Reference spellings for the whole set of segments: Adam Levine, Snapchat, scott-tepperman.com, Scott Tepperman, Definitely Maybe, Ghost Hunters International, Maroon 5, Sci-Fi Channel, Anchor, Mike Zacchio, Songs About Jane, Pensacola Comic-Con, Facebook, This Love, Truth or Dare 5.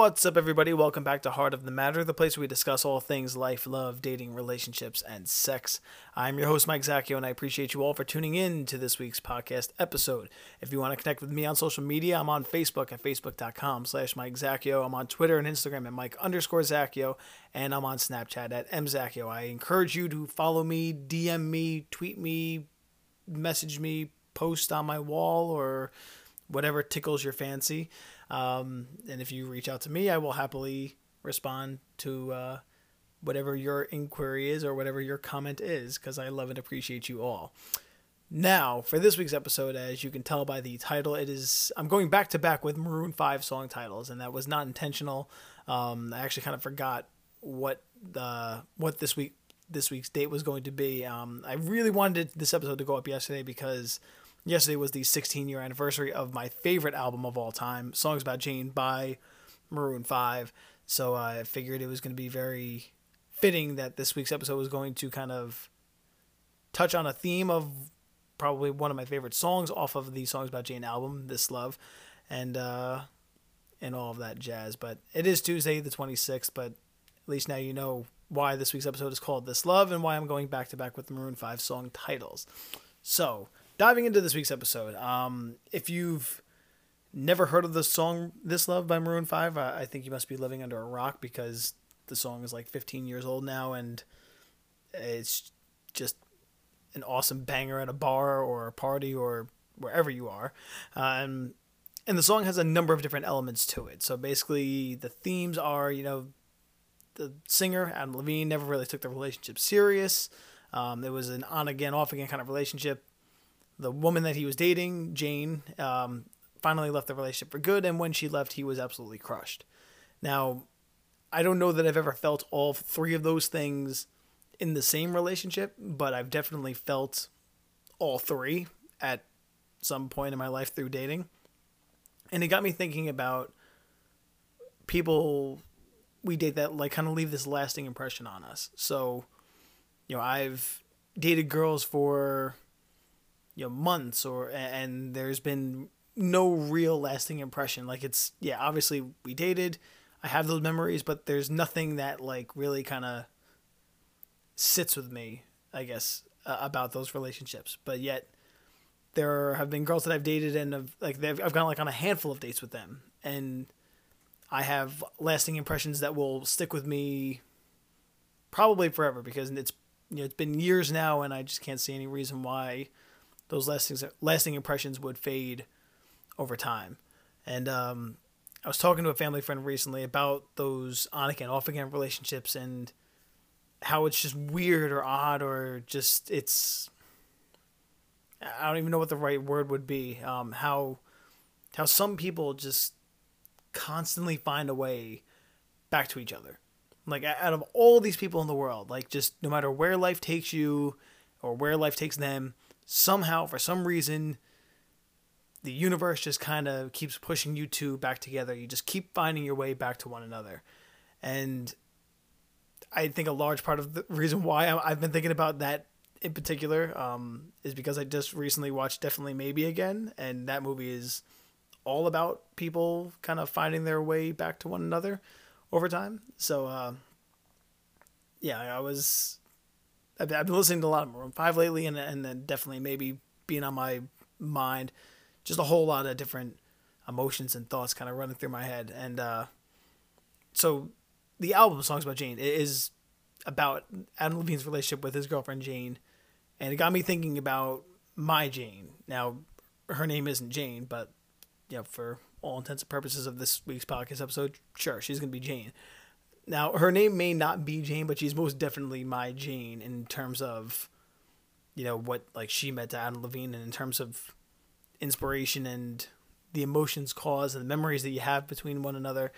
What's up, everybody? Welcome back to Heart of the Matter, the place where we discuss all things life, love, dating, relationships, and sex. I'm your host, Mike Zacchio, and I appreciate you all for tuning in to this week's podcast episode. If you want to connect with me on social media, I'm on Facebook at facebook.com/Mike Zacchio. I'm on Twitter and Instagram at Mike_Zacchio, and I'm on Snapchat at mzacchio. I encourage you to follow me, DM me, tweet me, message me, post on my wall, or whatever tickles your fancy. And if you reach out to me, I will happily respond to whatever your inquiry is or whatever your comment is, because I love and appreciate you all. Now, for this week's episode, as you can tell by the title, I'm going back to back with Maroon 5 song titles, and that was not intentional. I actually kind of forgot what this week's date was going to be. I really wanted this episode to go up yesterday because yesterday was the 16-year anniversary of my favorite album of all time, Songs About Jane by Maroon 5. So I figured it was going to be very fitting that this week's episode was going to kind of touch on a theme of probably one of my favorite songs off of the Songs About Jane album, This Love, and all of that jazz. But it is Tuesday the 26th, but at least now you know why this week's episode is called This Love and why I'm going back-to-back with Maroon 5 song titles. So diving into this week's episode, if you've never heard of the song This Love by Maroon 5, I think you must be living under a rock, because the song is like 15 years old now, and it's just an awesome banger at a bar or a party or wherever you are. And the song has a number of different elements to it. So basically the themes are, the singer, Adam Levine, never really took the relationship serious. It was an on-again, off-again kind of relationship. The woman that he was dating, Jane, finally left the relationship for good, and when she left, he was absolutely crushed. Now, I don't know that I've ever felt all three of those things in the same relationship, but I've definitely felt all three at some point in my life through dating. And it got me thinking about people we date that kind of leave this lasting impression on us. So, I've dated girls for months, and there's been no real lasting impression. Obviously we dated, I have those memories, but there's nothing that really kind of sits with me, I guess, about those relationships. But yet there have been girls that I've dated, and I've gone on a handful of dates with them, and I have lasting impressions that will stick with me probably forever, because it's it's been years now, and I just can't see any reason why those lasting impressions would fade over time. And I was talking to a family friend recently about those on-again, off-again relationships, and how it's just weird or odd, or just I don't even know what the right word would be. How some people just constantly find a way back to each other. Out of all these people in the world, just no matter where life takes you or where life takes them, somehow, for some reason, the universe just kind of keeps pushing you two back together. You just keep finding your way back to one another. And I think a large part of the reason why I've been thinking about that in particular is because I just recently watched Definitely Maybe again, and that movie is all about people kind of finding their way back to one another over time. So, I've been listening to a lot of Maroon 5 lately, and then Definitely Maybe being on my mind, just a whole lot of different emotions and thoughts kind of running through my head. And so the album Songs About Jane is about Adam Levine's relationship with his girlfriend Jane, and it got me thinking about my Jane. Now, her name isn't Jane, but for all intents and purposes of this week's podcast episode, sure, she's going to be Jane. Now, her name may not be Jane, but she's most definitely my Jane in terms of, what she meant to Adam Levine, and in terms of inspiration and the emotions caused and the memories that you have between one another.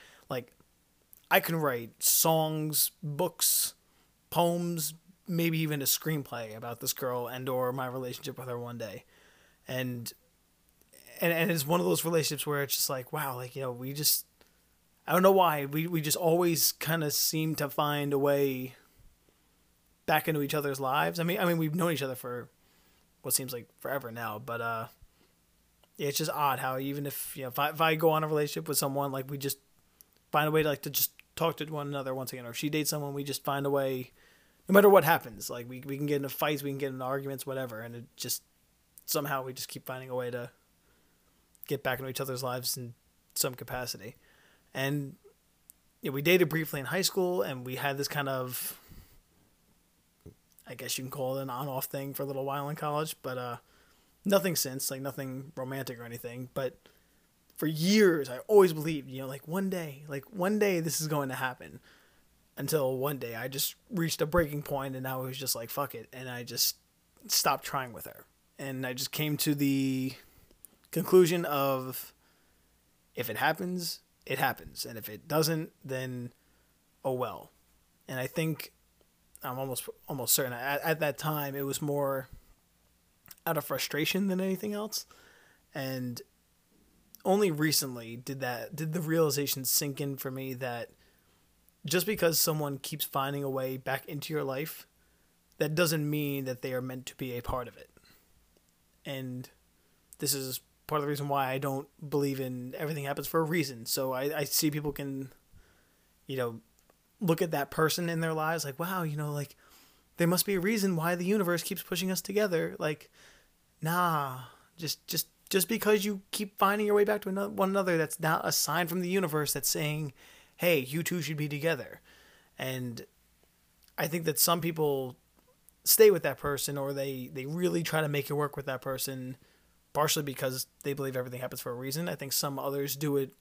I can write songs, books, poems, maybe even a screenplay about this girl and or my relationship with her one day. And it's one of those relationships where it's just wow, we just, I don't know why, we just always kind of seem to find a way back into each other's lives. I mean we've known each other for what seems like forever now, but it's just odd how even if if I go on a relationship with someone, we just find a way to like to just talk to one another once again. Or if she dates someone, we just find a way, no matter what happens. Like we can get into fights, we can get into arguments, whatever. And it just somehow we just keep finding a way to get back into each other's lives in some capacity. And yeah, we dated briefly in high school, and we had this kind of, I guess you can call it an on-off thing for a little while in college, but nothing since, like nothing romantic or anything. But for years, I always believed, you know, like one day this is going to happen, until one day I just reached a breaking point, and I was just like, fuck it. And I just stopped trying with her. And I just came to the conclusion of, if it happens, it happens. And if it doesn't, then oh well. And I think I'm almost certain at that time it was more out of frustration than anything else. And only recently did the realization sink in for me that just because someone keeps finding a way back into your life, that doesn't mean that they are meant to be a part of it. And this is part of the reason why I don't believe in everything happens for a reason. So I see people can, you know, look at that person in their lives like, wow, you know, like there must be a reason why the universe keeps pushing us together. Like, nah, just because you keep finding your way back to one another, that's not a sign from the universe that's saying, hey, you two should be together. And I think that some people stay with that person, or they really try to make it work with that person, partially because they believe everything happens for a reason. I think some others do it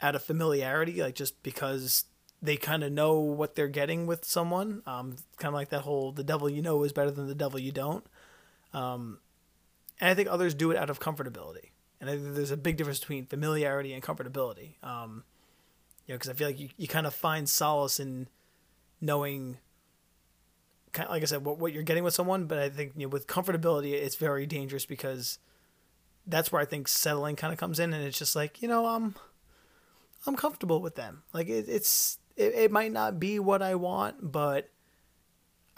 out of familiarity, like just because they kind of know what they're getting with someone. Kind of like that whole, the devil you know is better than the devil you don't. And I think others do it out of comfortability. And I think there's a big difference between familiarity and comfortability. You know, because I feel like you kind of find solace in knowing, kind of, like I said, what you're getting with someone. But I think, you know, with comfortability, it's very dangerous, because that's where I think settling kind of comes in. And it's just like, you know, I'm comfortable with them. Like it might not be what I want, but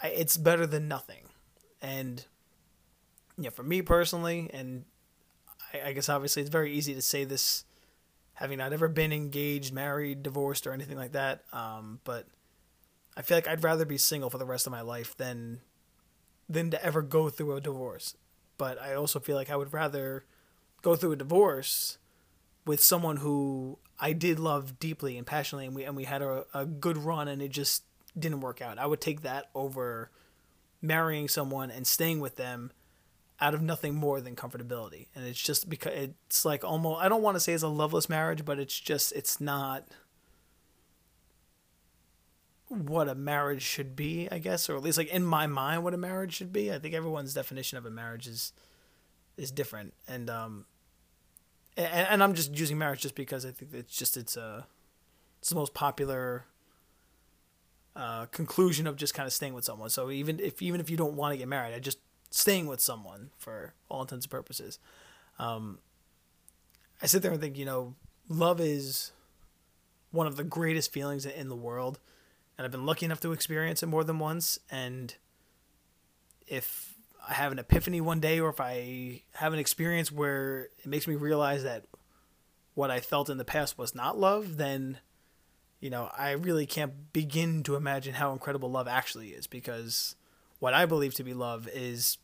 it's better than nothing. And yeah, you know, for me personally, and I guess obviously it's very easy to say this, having not ever been engaged, married, divorced, or anything like that. But I feel like I'd rather be single for the rest of my life than to ever go through a divorce. But I also feel like I would rather go through a divorce with someone who I did love deeply and passionately, and we had a good run, and it just didn't work out. I would take that over marrying someone and staying with them out of nothing more than comfortability. And it's just because it's like almost, I don't want to say it's a loveless marriage, but it's just, it's not what a marriage should be, I guess, or at least like in my mind what a marriage should be. I think everyone's definition of a marriage is different. And And I'm just using marriage just because I think it's the most popular conclusion of just kind of staying with someone. So even if you don't want to get married, I just staying with someone for all intents and purposes. I sit there and think, you know, love is one of the greatest feelings in the world, and I've been lucky enough to experience it more than once. And if I have an epiphany one day, or if I have an experience where it makes me realize that what I felt in the past was not love, then, you know, I really can't begin to imagine how incredible love actually is, because what I believe to be love is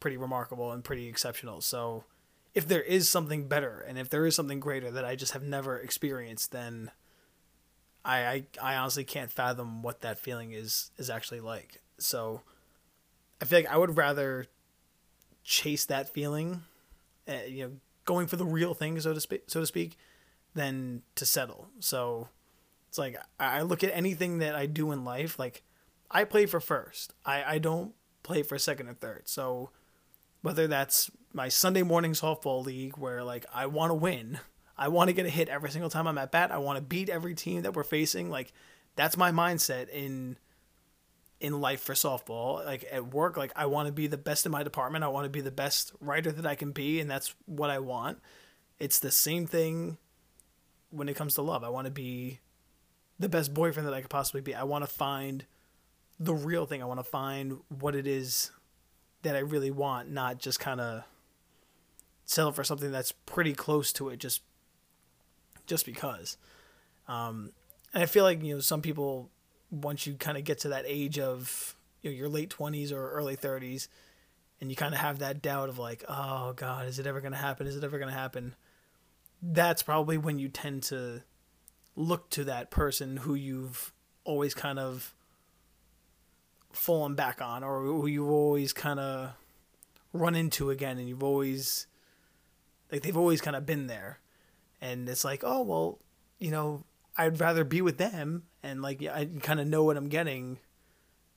pretty remarkable and pretty exceptional. So if there is something better, and if there is something greater that I just have never experienced, then I honestly can't fathom what that feeling is actually like. So I feel like I would rather chase that feeling, you know, going for the real thing, so to speak, than to settle. So it's like, I look at anything that I do in life, like I play for first. I don't play for second or third. So whether that's my Sunday morning softball league, where like I want to win, I want to get a hit every single time I'm at bat, I want to beat every team that we're facing. Like that's my mindset in life for softball. Like at work, like I want to be the best in my department, I want to be the best writer that I can be, and that's what I want. It's the same thing when it comes to love. I want to be the best boyfriend that I could possibly be. I want to find the real thing. I want to find what it is that I really want, not just kind of settle for something that's pretty close to it just because. And I feel like, you know, some people, once you kind of get to that age of, you know, your late 20s or early 30s, and you kind of have that doubt of like, oh God, is it ever going to happen? Is it ever going to happen? That's probably when you tend to look to that person who you've always kind of fallen back on, or who you've always kind of run into again, and you've always, like, they've always kind of been there. And it's like, oh, well, you know, I'd rather be with them, and like, I kind of know what I'm getting,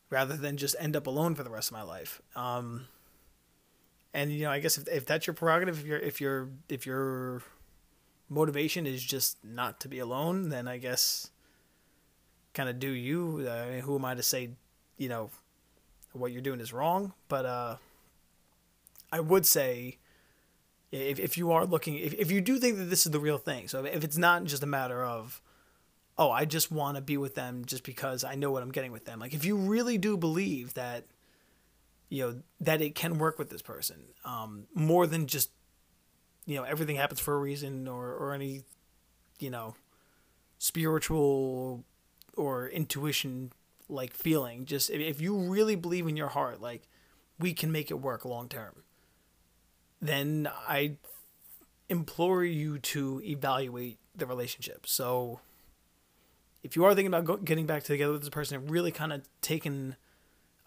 rather than just end up alone for the rest of my life. And, you know, I guess if that's your prerogative, if your motivation is just not to be alone, then I guess kind of do you. I mean, who am I to say, you know, what you're doing is wrong? But I would say, if you are looking, if you do think that this is the real thing, so if it's not just a matter of, oh, I just want to be with them just because I know what I'm getting with them. Like, if you really do believe that, you know, that it can work with this person, more than just, you know, everything happens for a reason, or any, you know, spiritual or intuition like feeling. Just if you really believe in your heart, like, we can make it work long term, then I implore you to evaluate the relationship. So if you are thinking about getting back together with this person and really kind of taking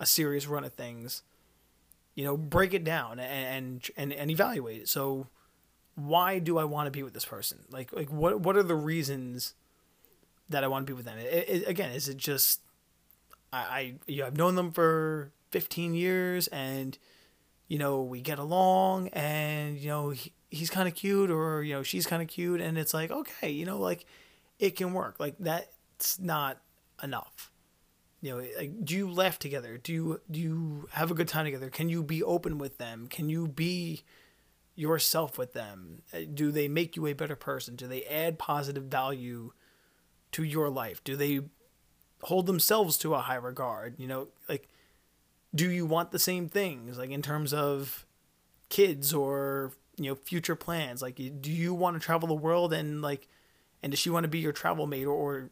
a serious run at things, you know, break it down and evaluate it. So why do I want to be with this person? Like what are the reasons that I want to be with them? Again, is it just, I've known them for 15 years and, you know, we get along, and, you know, he's kind of cute, or, you know, she's kind of cute. And it's like, okay, you know, like, it can work. Like, that's not enough. You know, like, do you laugh together? Do you have a good time together? Can you be open with them? Can you be yourself with them? Do they make you a better person? Do they add positive value to your life? Do they hold themselves to a high regard? You know, like, do you want the same things, like in terms of kids or, you know, future plans? Like, do you want to travel the world, and like, and does she want to be your travel mate, or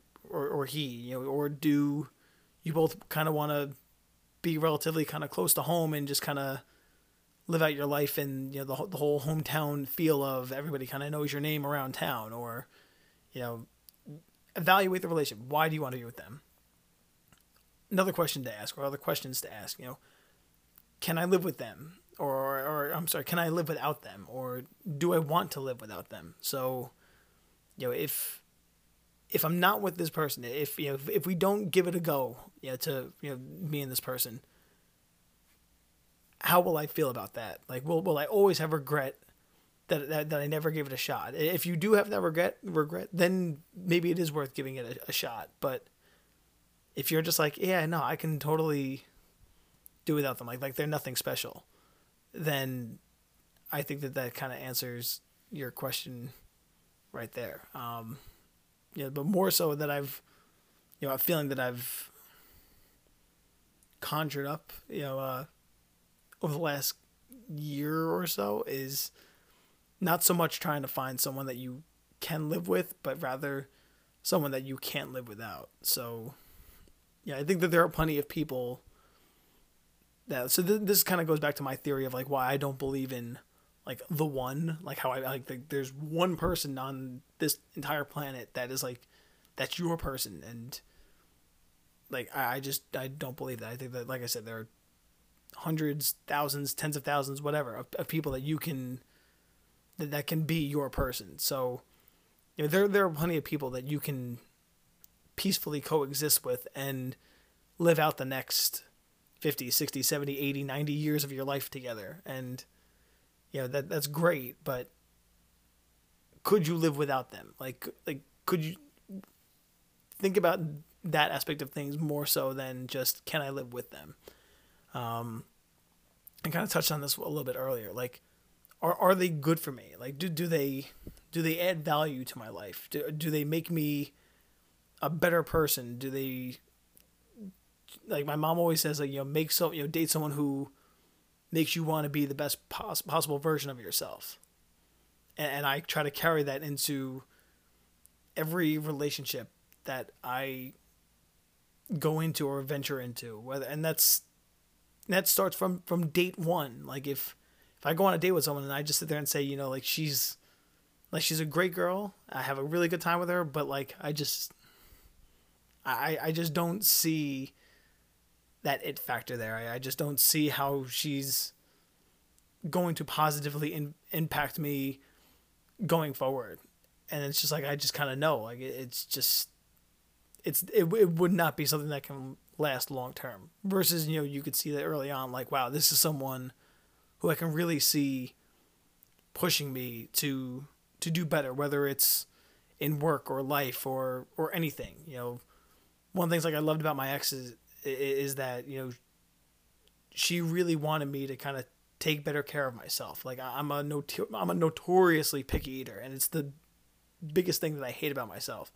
he, you know, or do you both kind of want to be relatively kind of close to home and just kind of live out your life, and, you know, the whole hometown feel of everybody kind of knows your name around town? Or, you know, evaluate the relationship. Why do you want to be with them? Another question to ask, or other questions to ask, you know, can I live with them? Or I'm sorry, can I live without them? Or do I want to live without them? So, you know, if I'm not with this person, if, you know, if we don't give it a go, you know, to, you know, me and this person, how will I feel about that? Like, will I always have regret that I never gave it a shot? If you do have that regret, then maybe it is worth giving it a shot. But if you're just like, yeah, no, I can totally do without them, like they're nothing special, then I think that kind of answers your question right there. Yeah, but more so that I've, you know, a feeling that I've conjured up, you know, over the last year or so, is not so much trying to find someone that you can live with, but rather someone that you can't live without. So yeah, I think that there are plenty of people that, so this kind of goes back to my theory of like why I don't believe in like the one, like how I like the, there's one person on this entire planet that is like, that's your person. And like, I don't believe that. I think that, like I said, there are hundreds, thousands, tens of thousands, whatever, of people that you can, that can be your person. So, you know, there are plenty of people that you can peacefully coexist with and live out the next 50, 60, 70, 80, 90 years of your life together. And, you know, that's great, but could you live without them? Like, could you think about that aspect of things more so than just, can I live with them? I kind of touched on this a little bit earlier. Like, are they good for me? Like, do they add value to my life? Do they make me a better person? Do they, like my mom always says, like, you know, date someone who makes you want to be the best possible version of yourself. And I try to carry that into every relationship that I go into or venture into, whether, and that starts from date one. Like if I go on a date with someone and I just sit there and say, you know, like she's a great girl, I have a really good time with her, but like I just don't see that it factor there. I just don't see how she's going to positively impact me going forward. And it's just like, I just kind of know, like it would not be something that can last long term, versus, you know, you could see that early on, like, wow, this is someone who I can really see pushing me to do better, whether it's in work or life or anything. You know, one of the things like I loved about my ex is that, you know, she really wanted me to kind of take better care of myself. Like I'm a notoriously picky eater, and it's the biggest thing that I hate about myself.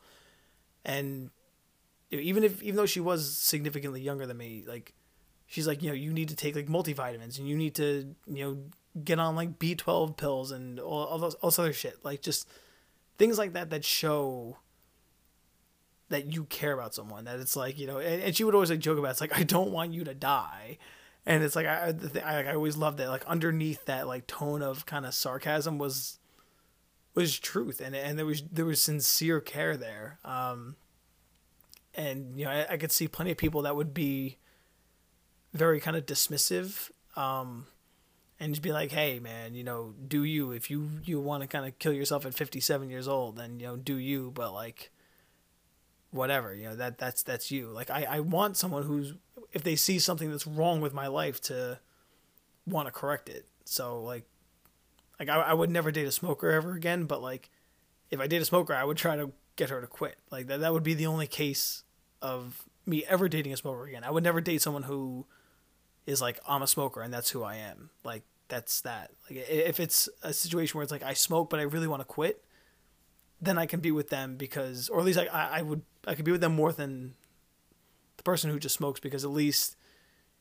And you know, even though she was significantly younger than me, like she's like, you know, you need to take like multivitamins, and you need to, you know, get on like B12 pills and all this other shit, like just things like that show that you care about someone, that it's like, you know, and she would always like joke about it. It's like, I don't want you to die. And it's like, I always loved that. Like underneath that like tone of kind of sarcasm was truth. And there was sincere care there. And you know, I could see plenty of people that would be very kind of dismissive, and just be like, hey man, you know, do you, if you want to kind of kill yourself at 57 years old, then, you know, do you, but like, whatever, you know, that's you. Like I want someone who's, if they see something that's wrong with my life, to want to correct it. So like I would never date a smoker ever again, but like if I date a smoker, I would try to get her to quit. Like that would be the only case of me ever dating a smoker again. I would never date someone who is like, I'm a smoker and that's who I am. Like that's that. Like if it's a situation where it's like, I smoke but I really want to quit, then I can be with them because, or at least I could be with them more than the person who just smokes, because at least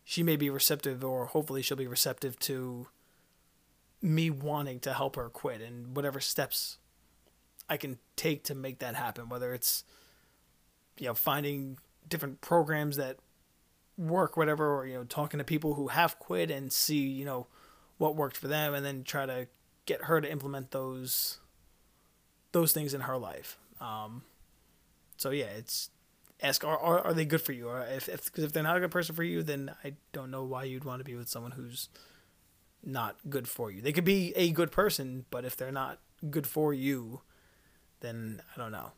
she may be receptive, or hopefully she'll be receptive to me wanting to help her quit, and whatever steps I can take to make that happen, whether it's, you know, finding different programs that work, whatever, or, you know, talking to people who have quit and see, you know, what worked for them, and then try to get her to implement those things in her life. So yeah, it's ask, are they good for you? Or if they're not a good person for you, then I don't know why you'd want to be with someone who's not good for you. They could be a good person, but if they're not good for you, then I don't know.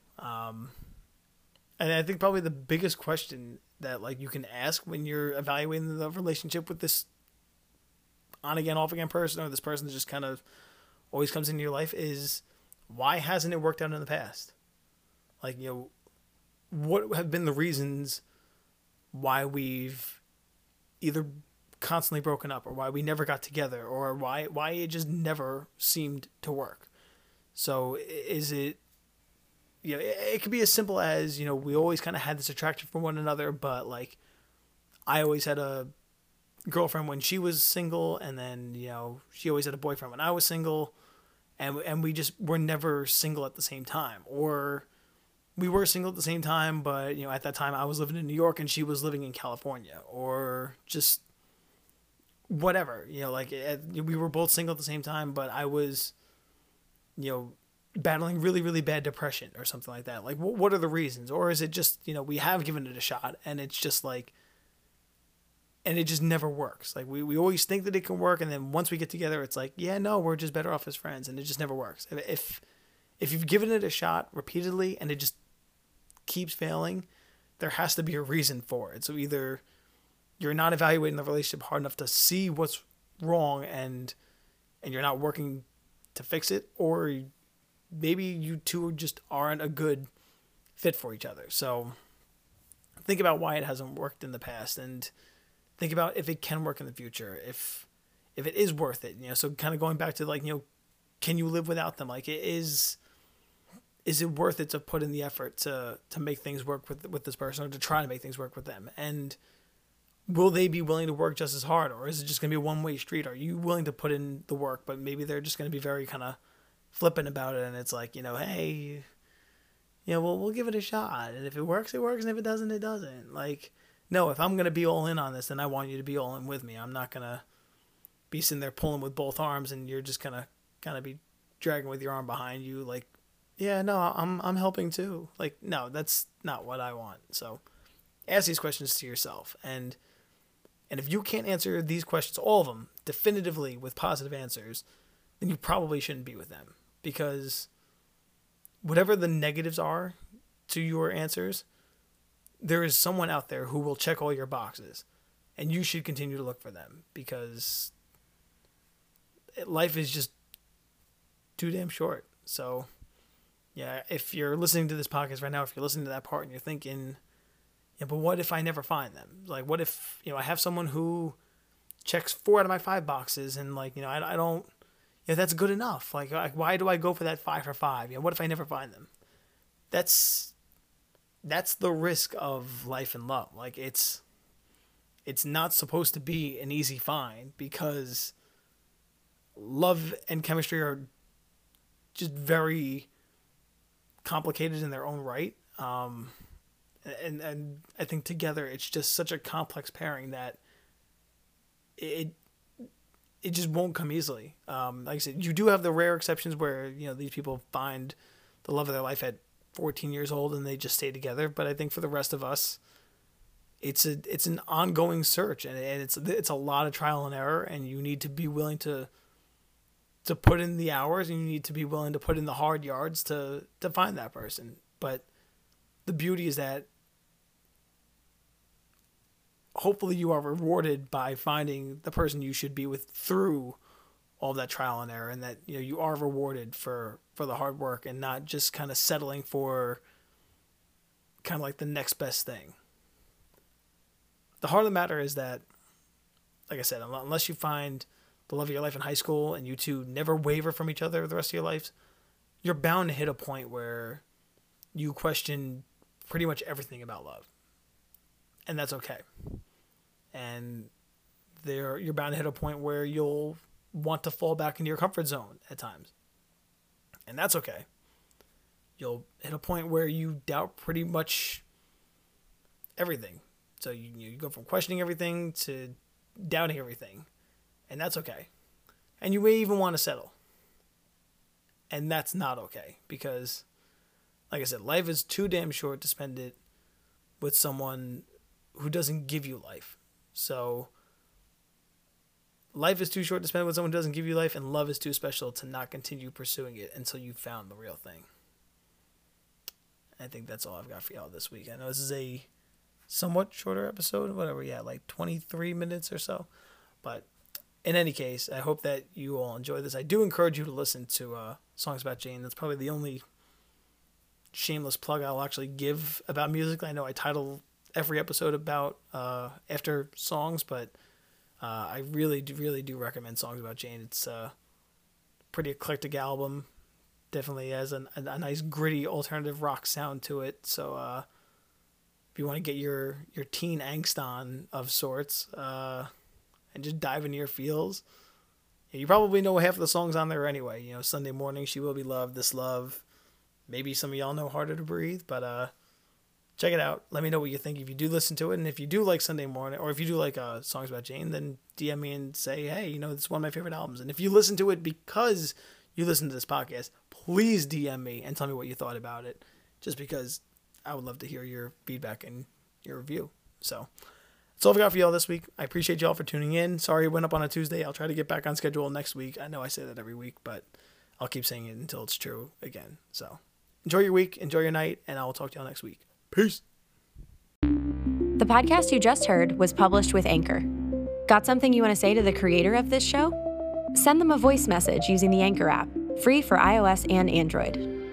And I think probably the biggest question that like you can ask when you're evaluating the relationship with this on again, off again person, or this person that just kind of always comes into your life, is, why hasn't it worked out in the past? Like, you know, what have been the reasons why we've either constantly broken up, or why we never got together, or why it just never seemed to work? So is it, you know, it could be as simple as, you know, we always kind of had this attraction for one another, but like I always had a girlfriend when she was single, and then, you know, she always had a boyfriend when I was single. And we just were never single at the same time, or we were single at the same time, but, you know, at that time I was living in New York and she was living in California, or just whatever, you know, like we were both single at the same time, but I was, you know, battling really, really bad depression or something like that. Like what are the reasons? Or is it just, you know, we have given it a shot, and it's just like, and it just never works. Like we always think that it can work, and then once we get together, it's like, yeah, no, we're just better off as friends, and it just never works. If you've given it a shot repeatedly and it just keeps failing, there has to be a reason for it. So either you're not evaluating the relationship hard enough to see what's wrong, and you're not working to fix it, or maybe you two just aren't a good fit for each other. So think about why it hasn't worked in the past, and think about if it can work in the future, if it is worth it, you know. So kind of going back to like, you know, can you live without them? Like, is it worth it to put in the effort to make things work with this person, or to try to make things work with them? And will they be willing to work just as hard, or is it just going to be a one-way street? Are you willing to put in the work, but maybe they're just going to be very kind of flippant about it, and it's like, you know, hey, yeah, well, we'll give it a shot. And if it works, it works. And if it doesn't, it doesn't. Like, no, if I'm going to be all in on this, then I want you to be all in with me. I'm not going to be sitting there pulling with both arms and you're just going to kind of be dragging with your arm behind you. Like, yeah, no, I'm helping too. Like, no, that's not what I want. So ask these questions to yourself. And if you can't answer these questions, all of them, definitively with positive answers, then you probably shouldn't be with them. Because whatever the negatives are to your answers, there is someone out there who will check all your boxes. And you should continue to look for them. Because life is just too damn short. So, yeah, if you're listening to this podcast right now, if you're listening to that part and you're thinking, yeah, but what if I never find them? Like, what if, you know, I have someone who checks 4 out of my 5 boxes and, like, you know, I don't, yeah, that's good enough. Like, why do I go for that 5 for 5? Yeah, what if I never find them? That's the risk of life and love. Like, it's not supposed to be an easy find, because love and chemistry are just very complicated in their own right. And I think together it's just such a complex pairing that it just won't come easily. Like I said, you do have the rare exceptions where, you know, these people find the love of their life at 14 years old and they just stay together. But I think for the rest of us, it's an ongoing search, and it's a lot of trial and error, and you need to be willing to put in the hours, and you need to be willing to put in the hard yards to find that person. But the beauty is that hopefully you are rewarded by finding the person you should be with through all that trial and error, and that, you know, you are rewarded for the hard work and not just kind of settling for kind of like the next best thing. The heart of the matter is that, like I said, unless you find the love of your life in high school and you two never waver from each other the rest of your lives, you're bound to hit a point where you question pretty much everything about love. And that's okay. And you're bound to hit a point where you'll want to fall back into your comfort zone at times. And that's okay. You'll hit a point where you doubt pretty much everything. So you go from questioning everything to doubting everything. And that's okay. And you may even want to settle. And that's not okay. Because, like I said, life is too damn short to spend it with someone who doesn't give you life. So life is too short to spend with someone who doesn't give you life, and love is too special to not continue pursuing it until you've found the real thing. I think that's all I've got for y'all this week. I know this is a somewhat shorter episode, whatever, yeah, like 23 minutes or so. But in any case, I hope that you all enjoy this. I do encourage you to listen to Songs About Jane. That's probably the only shameless plug I'll actually give about music. I know I title every episode about after songs, but I really do recommend Songs About Jane. It's a pretty eclectic album. Definitely has a nice gritty alternative rock sound to it. So if you want to get your teen angst on of sorts and just dive into your feels, you probably know half of the songs on there anyway. You know, Sunday Morning, She Will Be Loved, This Love. Maybe some of y'all know Harder to Breathe, but check it out. Let me know what you think if you do listen to it. And if you do like Sunday Morning, or if you do like Songs About Jane, then DM me and say, hey, you know, this is one of my favorite albums. And if you listen to it because you listen to this podcast, please DM me and tell me what you thought about it, just because I would love to hear your feedback and your review. So that's all I've got for y'all this week. I appreciate y'all for tuning in. Sorry it went up on a Tuesday. I'll try to get back on schedule next week. I know I say that every week, but I'll keep saying it until it's true again. So enjoy your week, enjoy your night, and I will talk to y'all next week. Peace. The podcast you just heard was published with Anchor. Got something you want to say to the creator of this show? Send them a voice message using the Anchor app, free for iOS and Android.